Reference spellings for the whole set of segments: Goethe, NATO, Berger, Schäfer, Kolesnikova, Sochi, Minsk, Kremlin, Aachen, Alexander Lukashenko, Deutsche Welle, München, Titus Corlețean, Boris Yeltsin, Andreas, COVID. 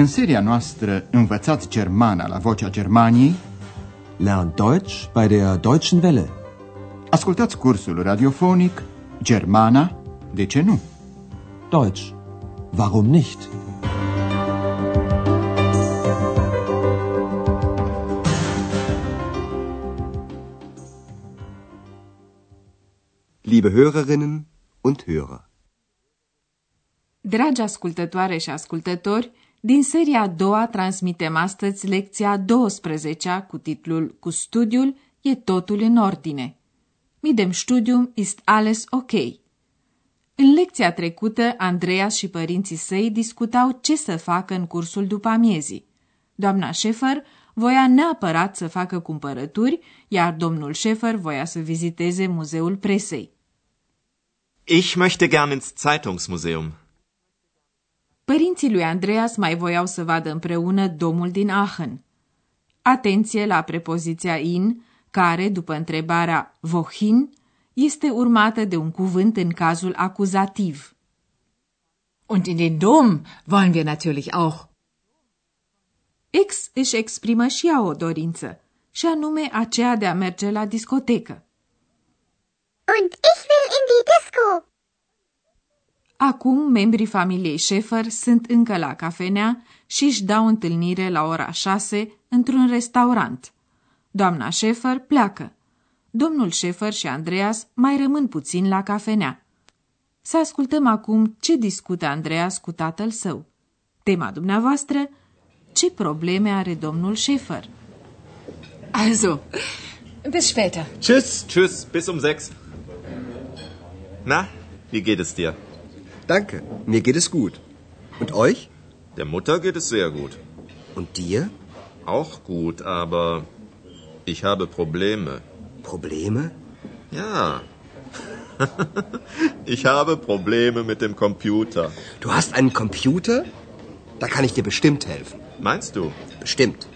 În seria noastră Învățați Germana la Vocea Germaniei, Lern Deutsch bei der Deutschen Welle. Ascultați cursul radiofonic Germana, de ce nu? Deutsch, warum nicht? Liebe Hörerinnen und Hörer. Dragi ascultătoare și ascultători, din seria a doua transmitem astăzi lecția a 12-a cu titlul Cu studiul e totul în ordine. Mit dem Studium ist alles ok. În lecția trecută, Andreas și părinții săi discutau ce să facă în cursul după amiezii. Doamna Schäfer voia neapărat să facă cumpărături, iar domnul Schäfer voia să viziteze muzeul presei. Ich möchte gern ins Zeitungsmuseum. Părinții lui Andreas mai voiau să vadă împreună Domul din Aachen. Atenție la prepoziția in, care, după întrebarea wohin, este urmată de un cuvânt în cazul acuzativ. Und in den Dom wollen wir natürlich auch. X își exprimă și ea o dorință, și anume aceea de a merge la discotecă. Und ich will in die Disco. Acum, membrii familiei Schäfer sunt încă la cafenea și își dau întâlnire la ora 6 într-un restaurant. Doamna Schäfer pleacă. Domnul Schäfer și Andreas mai rămân puțin la cafenea. Să ascultăm acum ce discută Andreas cu tatăl său. Tema dumneavoastră, ce probleme are domnul Schäfer? Also, bis später. Tschüss, tschüss, bis um 6. Na, wie geht es dir? Danke, mir geht es gut. Und euch? Der Mutter geht es sehr gut. Und dir? Auch gut, aber ich habe Probleme. Probleme? Ja. Ich habe Probleme mit dem Computer. Du hast einen Computer? Da kann ich dir bestimmt helfen. Meinst du? Bestimmt.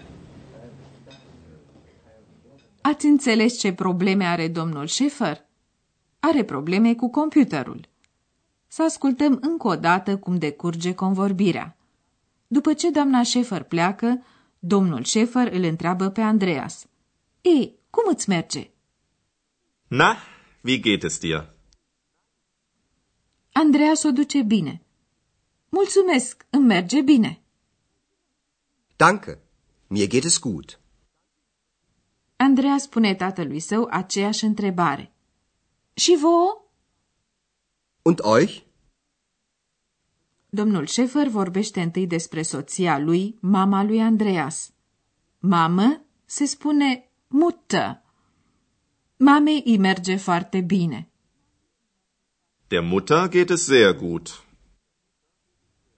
Ați înțeles ce probleme are domnul Schäfer? Are probleme cu computerul. Să ascultăm încă o dată cum decurge convorbirea. După ce doamna Schäfer pleacă, domnul Schäfer îl întreabă pe Andreas. Ei, cum îți merge? Na, wie geht es dir? Andreas o duce bine. Mulțumesc, îmi merge bine. Danke, mir geht es gut. Andreas spune tatălui său aceeași întrebare. Și vouă? Und euch? Domnul Schäfer vorbește întâi despre soția lui, mama lui Andreas. Mamă se spune Mutter. Mamei îi merge foarte bine. Der Mutter geht es sehr gut.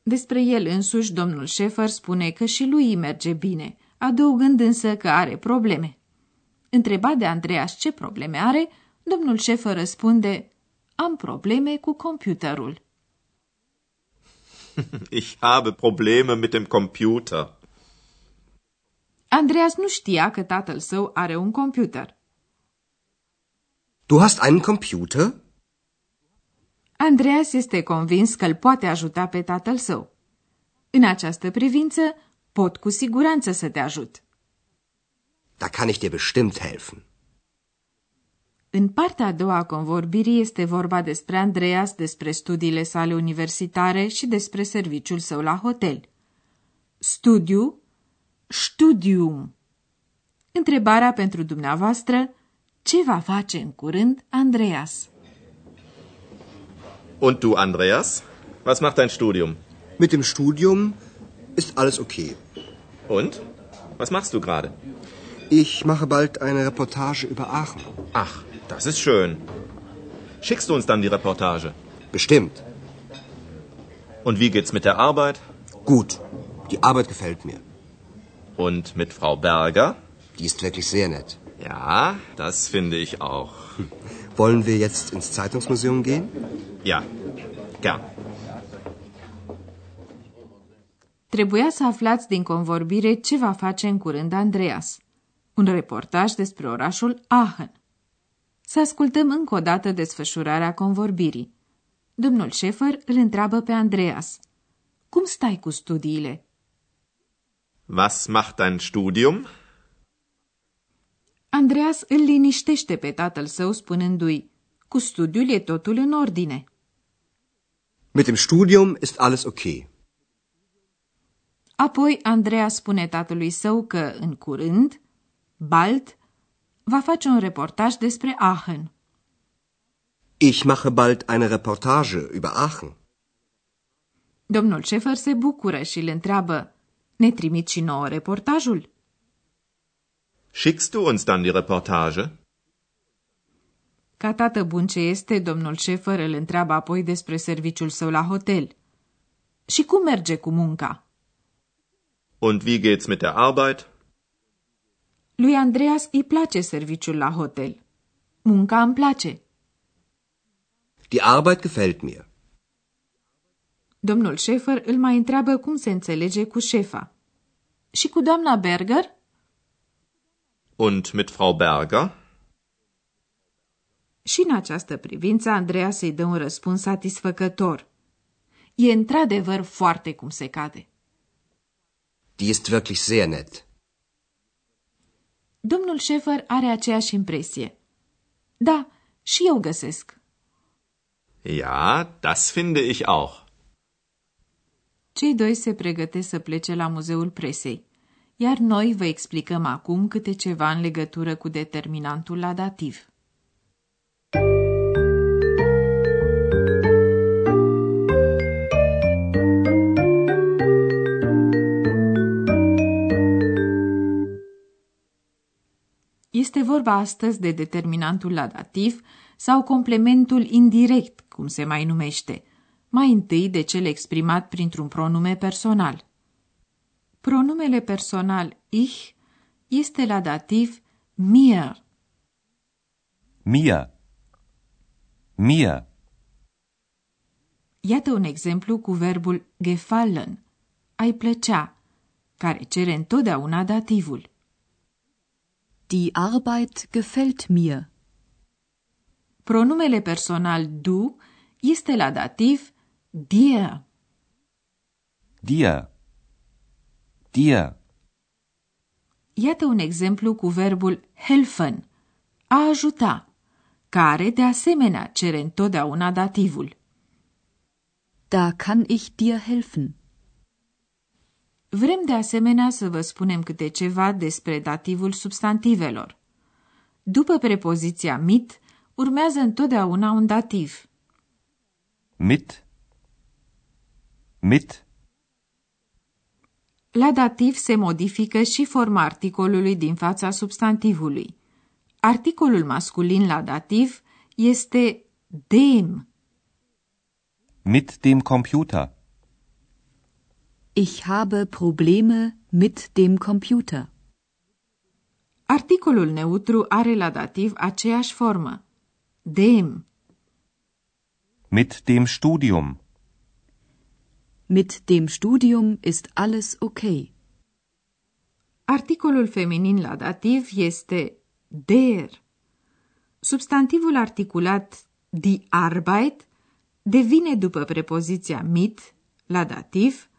Despre el însuși, domnul Schäfer spune că și lui îi merge bine, adăugând însă că are probleme. Întrebat de Andreas ce probleme are, domnul Schäfer răspunde: am probleme cu computerul. Ich habe Probleme mit dem Computer. Andreas nu știa că tatăl său are un computer. Du hast einen Computer? Andreas este convins că îl poate ajuta pe tatăl său. În această privință, pot cu siguranță să te ajut. Da kann ich dir bestimmt helfen. În partea a doua a convorbirii este vorba despre Andreas, despre studiile sale universitare și despre serviciul său la hotel. Studiu, studium. Întrebarea pentru dumneavoastră, ce va face în curând Andreas? Und du, Andreas, was macht dein Studium? Mit dem Studium ist alles okay. Und? Was machst du gerade? Ich mache bald eine Reportage über Aachen. Ach, das ist schön. Schickst du uns dann die Reportage? Bestimmt. Und wie geht's mit der Arbeit? Gut, die Arbeit gefällt mir. Und mit Frau Berger? Die ist wirklich sehr nett. Ja, das finde ich auch. Wollen wir jetzt ins Zeitungsmuseum gehen? Ja, gern. Trebuia să aflați din convorbire ce va face în curând Andreas. Un reportaj despre orașul Aachen. Să ascultăm încă o dată desfășurarea convorbirii. Domnul Schäfer îl întreabă pe Andreas. Cum stai cu studiile? Was macht dein Studium? Andreas îl liniștește pe tatăl său spunându-i: cu studiul e totul în ordine. Mit dem Studium ist alles okay. Apoi Andreas spune tatălui său că, în curând, bald, va face un reportaj despre Aachen. Ich mache bald eine Reportage über Aachen. Domnul Schäfer se bucură și îl întreabă: ne trimiți și nouă reportajul? Schickst du uns dann die Reportage? Ca tată bun ce este, domnul Schäfer îl întreabă apoi despre serviciul său la hotel. Și cum merge cu munca? Und wie geht's mit der Arbeit? Lui Andreas îi place serviciul la hotel. Munca îmi place. Die Arbeit gefällt mir. Domnul Schäfer îl mai întreabă cum se înțelege cu șefa. Și cu doamna Berger? Und mit Frau Berger? Și în această privință Andreas îi dă un răspuns satisfăcător. E într-adevăr foarte cum se cade. Die ist wirklich sehr nett. Domnul Schäfer are aceeași impresie. Da, și eu găsesc. Ja, das finde ich auch. Cei doi se pregătesc să plece la Muzeul Presei, iar noi vă explicăm acum câte ceva în legătură cu determinantul la dativ. Este vorba astăzi de determinantul la dativ sau complementul indirect, cum se mai numește, mai întâi de cel exprimat printr-un pronume personal. Pronumele personal ich este la dativ mir. Mir. Mir. Iată un exemplu cu verbul gefallen, ai plăcea, care cere întotdeauna dativul. Die Arbeit gefällt mir. Pronumele personal du este la dativ dir. Dir. Dir. Iată un exemplu cu verbul helfen, a ajuta, care de asemenea cere întotdeauna dativul. Da kann ich dir helfen. Vrem de asemenea să vă spunem câte ceva despre dativul substantivelor. După prepoziția mit, urmează întotdeauna un dativ. Mit. Mit. La dativ se modifică și forma articolului din fața substantivului. Articolul masculin la dativ este dem. Mit dem Computer. Ich habe Probleme mit dem Computer. Articolul neutru are la dativ aceeași formă. Dem. Mit dem Studium. Mit dem Studium ist alles okay. Articolul feminin la dativ este der. Substantivul articulat die Arbeit devine după prepoziția mit la dativ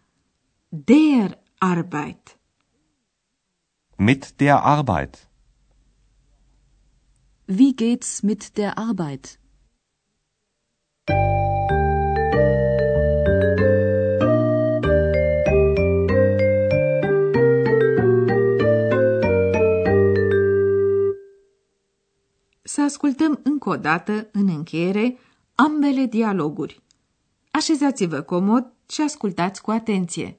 der Arbeit. Mit der Arbeit. Wie geht's mit der Arbeit? Să ascultăm încă o dată, în încheiere, ambele dialoguri. Așezați-vă comod și ascultați cu atenție.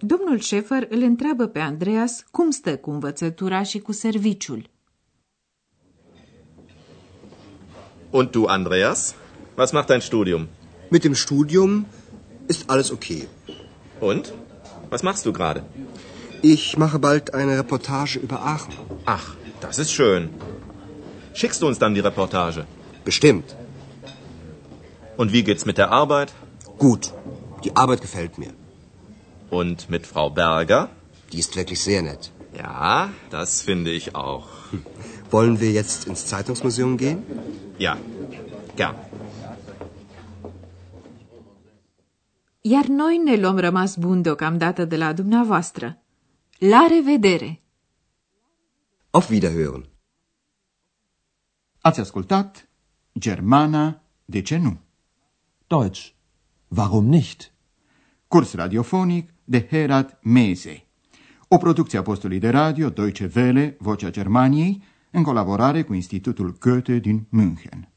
Domnul Schäfer îl întreabă pe Andreas cum stă cu învățătura și cu serviciul. Und du, Andreas? Was macht dein Studium? Mit dem Studium ist alles okay. Und? Was machst du gerade? Ich mache bald eine Reportage über Aachen. Ach, das ist schön. Schickst du uns dann die Reportage? Bestimmt. Und wie geht's mit der Arbeit? Gut. Die Arbeit gefällt mir. Und mit Frau Berger? Die ist wirklich sehr nett. Ja, das finde ich auch. Wollen wir jetzt ins Zeitungsmuseum gehen? Ja, gern. Iar noi ne luăm rămas bun deocamdată de la dumneavoastră. La revedere! Auf Wiederhören! Ați ascultat Germana, de ce nu? Deutsch, warum nicht? Curs radiofonic de Herat Mese. O producție a postului de radio Deutsche Welle, Vocea Germaniei, în colaborare cu Institutul Goethe din München.